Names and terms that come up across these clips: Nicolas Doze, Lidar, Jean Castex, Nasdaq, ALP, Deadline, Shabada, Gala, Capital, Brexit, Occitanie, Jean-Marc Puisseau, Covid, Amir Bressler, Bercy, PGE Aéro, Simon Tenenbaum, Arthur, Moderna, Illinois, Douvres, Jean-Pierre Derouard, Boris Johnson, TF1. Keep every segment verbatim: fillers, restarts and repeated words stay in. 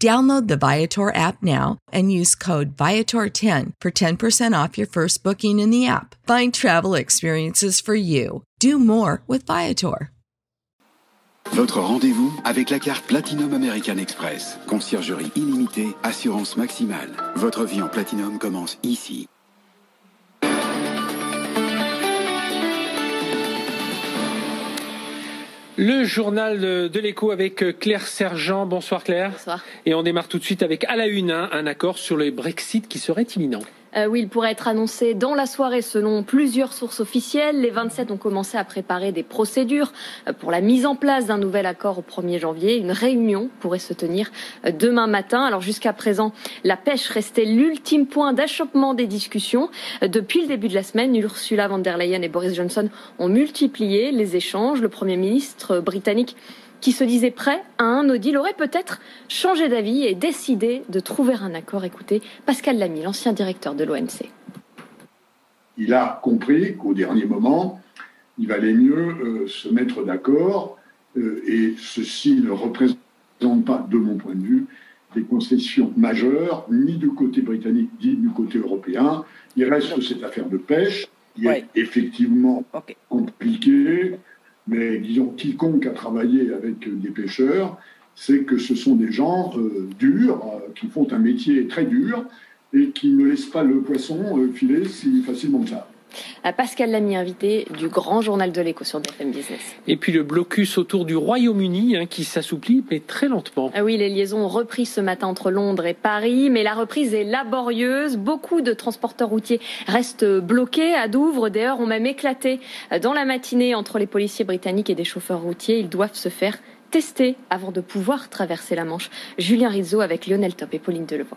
Download the Viator app now and use code Viator ten for ten percent off your first booking in the app. Find travel experiences for you. Do more with Viator. Votre rendez-vous avec la carte Platinum American Express. Conciergerie illimitée, assurance maximale. Votre vie en Platinum commence ici. Le journal de, de l'écho avec Claire Sergent. Bonsoir Claire. Bonsoir. Et on démarre tout de suite avec à la une hein, un accord sur le Brexit qui serait imminent. Euh, oui, il pourrait être annoncé dans la soirée selon plusieurs sources officielles. Les vingt-sept ont commencé à préparer des procédures pour la mise en place d'un nouvel accord au premier janvier. Une réunion pourrait se tenir demain matin. Alors jusqu'à présent, la pêche restait l'ultime point d'achoppement des discussions. Depuis le début de la semaine, Ursula von der Leyen et Boris Johnson ont multiplié les échanges. Le Premier ministre britannique, qui se disait prêt à un no deal, aurait peut-être changé d'avis et décidé de trouver un accord. Écoutez, Pascal Lamy, l'ancien directeur de l'O M C. Il a compris qu'au dernier moment, il valait mieux euh, se mettre d'accord euh, et ceci ne représente pas, de mon point de vue, des concessions majeures, ni du côté britannique, ni du côté européen. Il reste cette affaire de pêche, qui ouais. est effectivement okay. compliquée. Mais disons, quiconque a travaillé avec des pêcheurs, c'est que ce sont des gens euh, durs, euh, qui font un métier très dur et qui ne laissent pas le poisson euh, filer si facilement que ça. Pascal Lamy, invité du grand journal de l'éco sur B F M Business. Et puis le blocus autour du Royaume-Uni hein, qui s'assouplit mais très lentement. Ah oui, les liaisons ont repris ce matin entre Londres et Paris, mais la reprise est laborieuse. Beaucoup de transporteurs routiers restent bloqués. À Douvres, des heurts ont même éclaté dans la matinée entre les policiers britanniques et des chauffeurs routiers. Ils doivent se faire tester avant de pouvoir traverser la Manche. Julien Rizzo avec Lionel Top et Pauline Delevoye.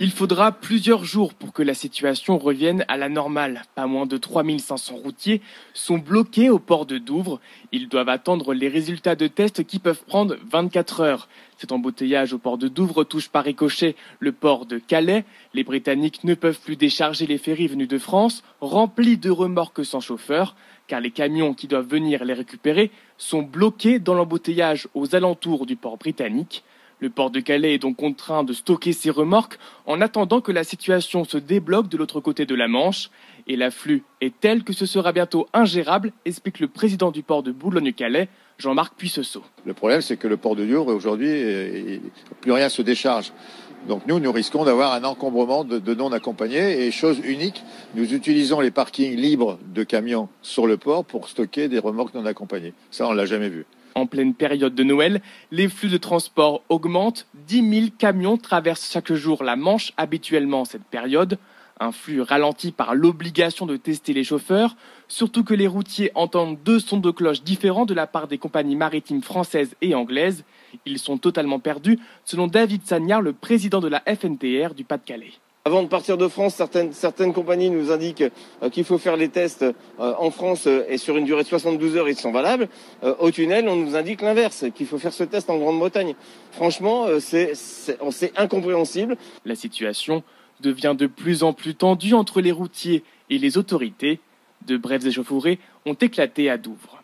Il faudra plusieurs jours pour que la situation revienne à la normale. Pas moins de trois mille cinq cents routiers sont bloqués au port de Douvres. Ils doivent attendre les résultats de tests qui peuvent prendre vingt-quatre heures. Cet embouteillage au port de Douvres touche par ricochet le port de Calais. Les Britanniques ne peuvent plus décharger les ferries venues de France, remplies de remorques sans chauffeur, car les camions qui doivent venir les récupérer sont bloqués dans l'embouteillage aux alentours du port britannique. Le port de Calais est donc contraint de stocker ses remorques en attendant que la situation se débloque de l'autre côté de la Manche. Et l'afflux est tel que ce sera bientôt ingérable, explique le président du port de Boulogne-Calais, Jean-Marc Puisseau. Le problème, c'est que le port de Douvres, aujourd'hui, plus rien se décharge. Donc nous, nous risquons d'avoir un encombrement de, de non-accompagnés. Et chose unique, nous utilisons les parkings libres de camions sur le port pour stocker des remorques non-accompagnées. Ça, on ne l'a jamais vu. En pleine période de Noël, les flux de transport augmentent. dix mille camions traversent chaque jour la Manche habituellement cette période. Un flux ralenti par l'obligation de tester les chauffeurs, surtout que les routiers entendent deux sons de cloche différents de la part des compagnies maritimes françaises et anglaises. Ils sont totalement perdus, selon David Sagnard, le président de la F N T R du Pas-de-Calais. Avant de partir de France, certaines, certaines compagnies nous indiquent euh, qu'il faut faire les tests euh, en France euh, et sur une durée de soixante-douze heures, ils sont valables. Euh, au tunnel, on nous indique l'inverse, qu'il faut faire ce test en Grande-Bretagne. Franchement, euh, c'est, c'est, c'est incompréhensible. La situation devient de plus en plus tendue entre les routiers et les autorités. De brèves échauffourées ont éclaté à Douvres.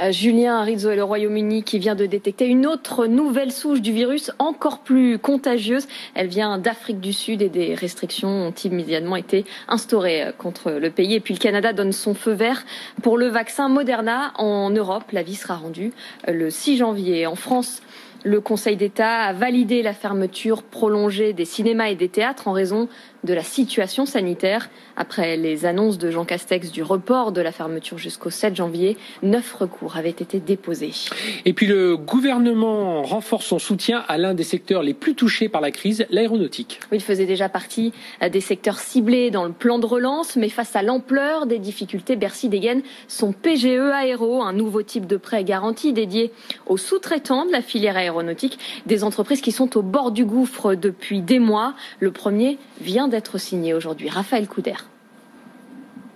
Euh, Julien Rizzo et le Royaume-Uni qui vient de détecter une autre nouvelle souche du virus encore plus contagieuse. Elle vient d'Afrique du Sud et des restrictions ont immédiatement été instaurées contre le pays. Et puis le Canada donne son feu vert pour le vaccin Moderna en Europe. L'avis sera rendu le six janvier. En France, le Conseil d'État a validé la fermeture prolongée des cinémas et des théâtres en raison de la situation sanitaire. Après les annonces de Jean Castex du report de la fermeture jusqu'au sept janvier, neuf recours avaient été déposés. Et puis le gouvernement renforce son soutien à l'un des secteurs les plus touchés par la crise, l'aéronautique. Il faisait déjà partie des secteurs ciblés dans le plan de relance, mais face à l'ampleur des difficultés, Bercy dégaine son P G E Aéro, un nouveau type de prêt garanti dédié aux sous-traitants de la filière aéronautique. Des entreprises qui sont au bord du gouffre depuis des mois. Le premier vient d'être signé aujourd'hui. Raphaël Couder.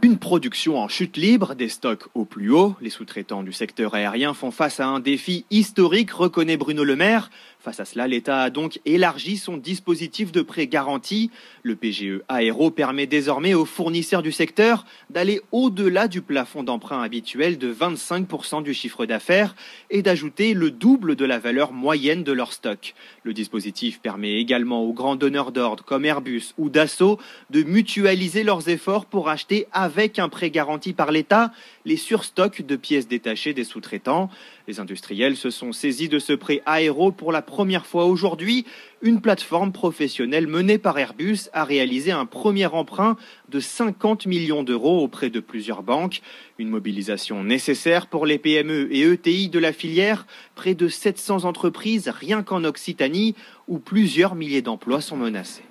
Une production en chute libre, des stocks au plus haut. Les sous-traitants du secteur aérien font face à un défi historique, reconnaît Bruno Le Maire. Face à cela, l'État a donc élargi son dispositif de prêt garanti. Le P G E Aéro permet désormais aux fournisseurs du secteur d'aller au-delà du plafond d'emprunt habituel de vingt-cinq pour cent du chiffre d'affaires et d'ajouter le double de la valeur moyenne de leur stock. Le dispositif permet également aux grands donneurs d'ordre comme Airbus ou Dassault de mutualiser leurs efforts pour acheter avec un prêt garanti par l'État les surstocks de pièces détachées des sous-traitants. Les industriels se sont saisis de ce prêt aéro pour la première fois aujourd'hui. Une plateforme professionnelle menée par Airbus a réalisé un premier emprunt de cinquante millions d'euros auprès de plusieurs banques. Une mobilisation nécessaire pour les P M E et E T I de la filière. Près de sept cents entreprises rien qu'en Occitanie, où plusieurs milliers d'emplois sont menacés.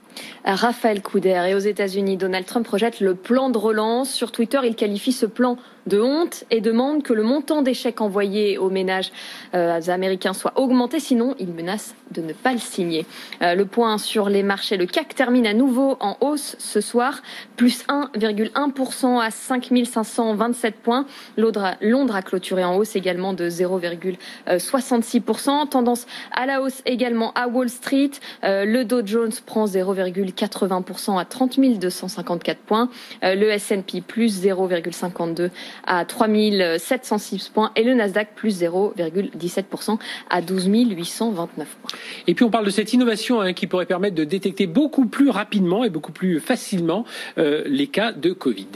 Raphaël Couder. Et aux États-Unis, Donald Trump rejette le plan de relance. Sur Twitter, il qualifie ce plan de honte et demande que le montant des chèques envoyés aux ménages euh, américains soit augmenté. Sinon, il menace de ne pas le signer. Euh, le point sur les marchés. Le C A C termine à nouveau en hausse ce soir. Plus un virgule un pour cent à cinq mille cinq cent vingt-sept points. Londres a clôturé en hausse également de zéro virgule soixante-six pour cent. Tendance à la hausse également à Wall Street. Euh, le Dow Jones prend zéro virgule quatre-vingts pour cent à trente mille deux cent cinquante-quatre points. Euh, le S and P plus zéro virgule cinquante-deux à trois mille sept cent six points et le Nasdaq plus zéro virgule dix-sept pour cent à douze mille huit cent vingt-neuf points. Et puis on parle de cette innovation hein, qui pourrait permettre de détecter beaucoup plus rapidement et beaucoup plus facilement euh, les cas de Covid.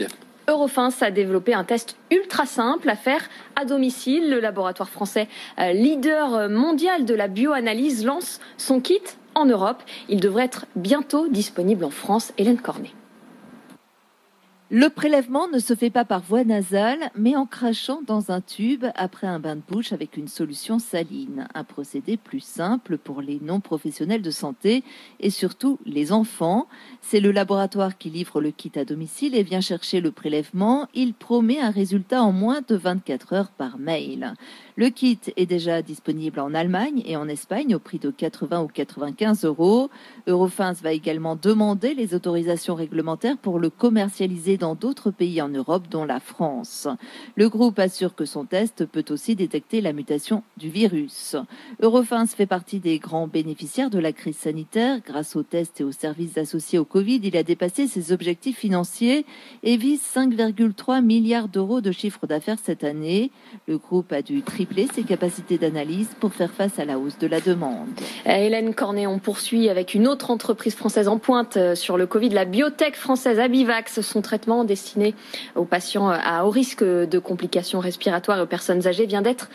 Eurofins a développé un test ultra simple à faire à domicile. Le laboratoire français, euh, leader mondial de la bioanalyse, lance son kit en Europe. Il devrait être bientôt disponible en France. Hélène Cornet. Le prélèvement ne se fait pas par voie nasale, mais en crachant dans un tube après un bain de bouche avec une solution saline. Un procédé plus simple pour les non-professionnels de santé et surtout les enfants. C'est le laboratoire qui livre le kit à domicile et vient chercher le prélèvement. Il promet un résultat en moins de vingt-quatre heures par mail. Le kit est déjà disponible en Allemagne et en Espagne au prix de quatre-vingts ou quatre-vingt-quinze euros. Eurofins va également demander les autorisations réglementaires pour le commercialiser dans d'autres pays en Europe, dont la France. Le groupe assure que son test peut aussi détecter la mutation du virus. Eurofins fait partie des grands bénéficiaires de la crise sanitaire. Grâce aux tests et aux services associés au Covid, il a dépassé ses objectifs financiers et vise cinq virgule trois milliards d'euros de chiffre d'affaires cette année. Le groupe a dû tripler ses capacités d'analyse pour faire face à la hausse de la demande. Hélène Cornet, on poursuit avec une autre entreprise française en pointe sur le Covid, la biotech française Abivax. Son traitement destiné aux patients à haut risque de complications respiratoires et aux personnes âgées vient d'être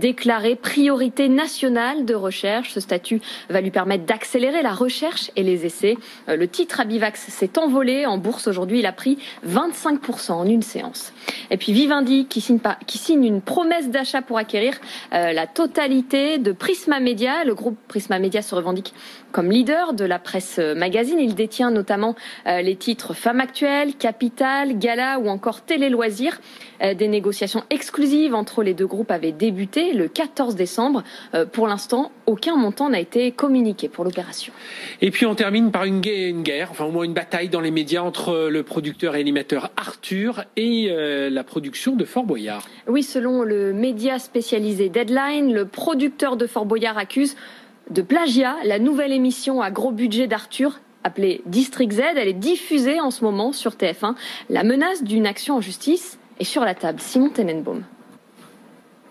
déclaré priorité nationale de recherche. Ce statut va lui permettre d'accélérer la recherche et les essais. Le titre Abivax s'est envolé en bourse aujourd'hui. Il a pris vingt-cinq pour cent en une séance. Et puis Vivendi qui signe, pas, qui signe une promesse d'achat pour acquérir acquérir euh, la totalité de Prisma Media. Le groupe Prisma Media se revendique comme leader de la presse magazine. Il détient notamment euh, les titres Femmes Actuelles, Capital, Gala ou encore Télé Loisirs. Euh, des négociations exclusives entre les deux groupes avaient débuté le quatorze décembre. Euh, pour l'instant, aucun montant n'a été communiqué pour l'opération. Et puis on termine par une guerre, une guerre, enfin au moins une bataille dans les médias entre le producteur et animateur Arthur et euh, la production de Fort Boyard. Oui, selon le média spécialisé Deadline, le producteur de Fort Boyard accuse de plagiat la nouvelle émission à gros budget d'Arthur, appelée District Z. Elle est diffusée en ce moment sur T F un. La menace d'une action en justice est sur la table. Simon Tenenbaum.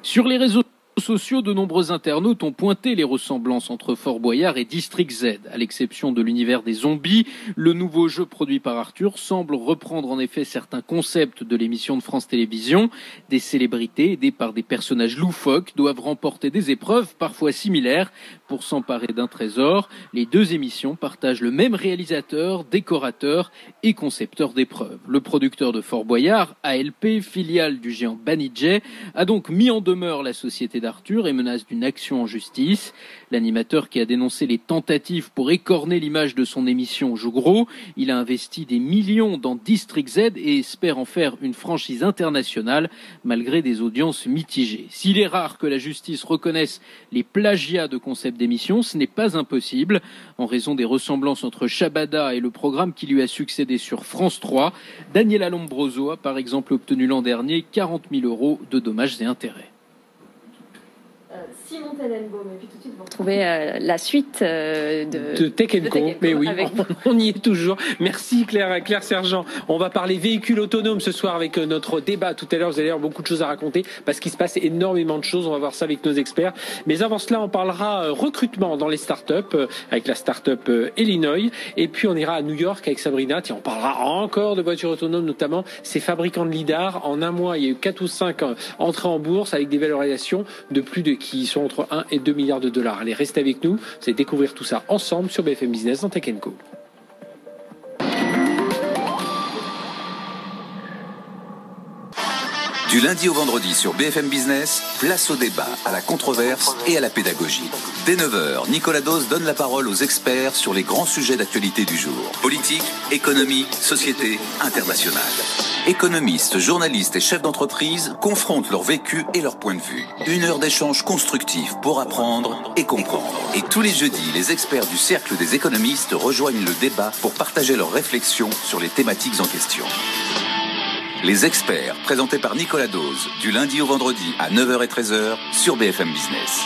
Sur les réseaux sociaux, de nombreux internautes ont pointé les ressemblances entre Fort Boyard et District Z. À l'exception de l'univers des zombies, le nouveau jeu produit par Arthur semble reprendre en effet certains concepts de l'émission de France Télévisions. Des célébrités aidées par des personnages loufoques doivent remporter des épreuves parfois similaires pour s'emparer d'un trésor. Les deux émissions partagent le même réalisateur, décorateur et concepteur d'épreuves. Le producteur de Fort Boyard, A L P, filiale du géant Banijay, a donc mis en demeure la société Arthur et menace d'une action en justice. L'animateur qui a dénoncé les tentatives pour écorner l'image de son émission joue gros. Il a investi des millions dans District Z et espère en faire une franchise internationale malgré des audiences mitigées. S'il est rare que la justice reconnaisse les plagiats de concepts d'émissions, ce n'est pas impossible. En raison des ressemblances entre Shabada et le programme qui lui a succédé sur France trois, Daniela Lombroso a par exemple obtenu l'an dernier quarante mille euros de dommages et intérêts. Simon Tenenbaum, et puis tout de suite vous retrouvez euh, la suite euh, de, de Tech and Co. Mais oui, on, on y est toujours. Merci Claire, Claire Sergent. On va parler véhicules autonomes ce soir avec notre débat. Tout à l'heure, vous allez avoir beaucoup de choses à raconter parce qu'il se passe énormément de choses. On va voir ça avec nos experts. Mais avant cela, on parlera recrutement dans les startups avec la startup Illinois. Et puis on ira à New York avec Sabrina. Tiens, on parlera encore de voitures autonomes, notamment ces fabricants de lidar. En un mois, il y a eu quatre ou cinq entrées en bourse avec des valorisations de plus de qui sont entre un et deux milliards de dollars. Allez, restez avec nous, vous allez découvrir tout ça ensemble sur B F M Business dans Tech and Co. Du lundi au vendredi sur B F M Business, place au débat, à la controverse et à la pédagogie. Dès neuf heures, Nicolas Doze donne la parole aux experts sur les grands sujets d'actualité du jour. Politique, économie, société, internationale. Économistes, journalistes et chefs d'entreprise confrontent leur vécu et leur point de vue. Une heure d'échange constructif pour apprendre et comprendre. Et tous les jeudis, les experts du Cercle des économistes rejoignent le débat pour partager leurs réflexions sur les thématiques en question. Les experts, présentés par Nicolas Doze, du lundi au vendredi à neuf heures et treize heures sur B F M Business.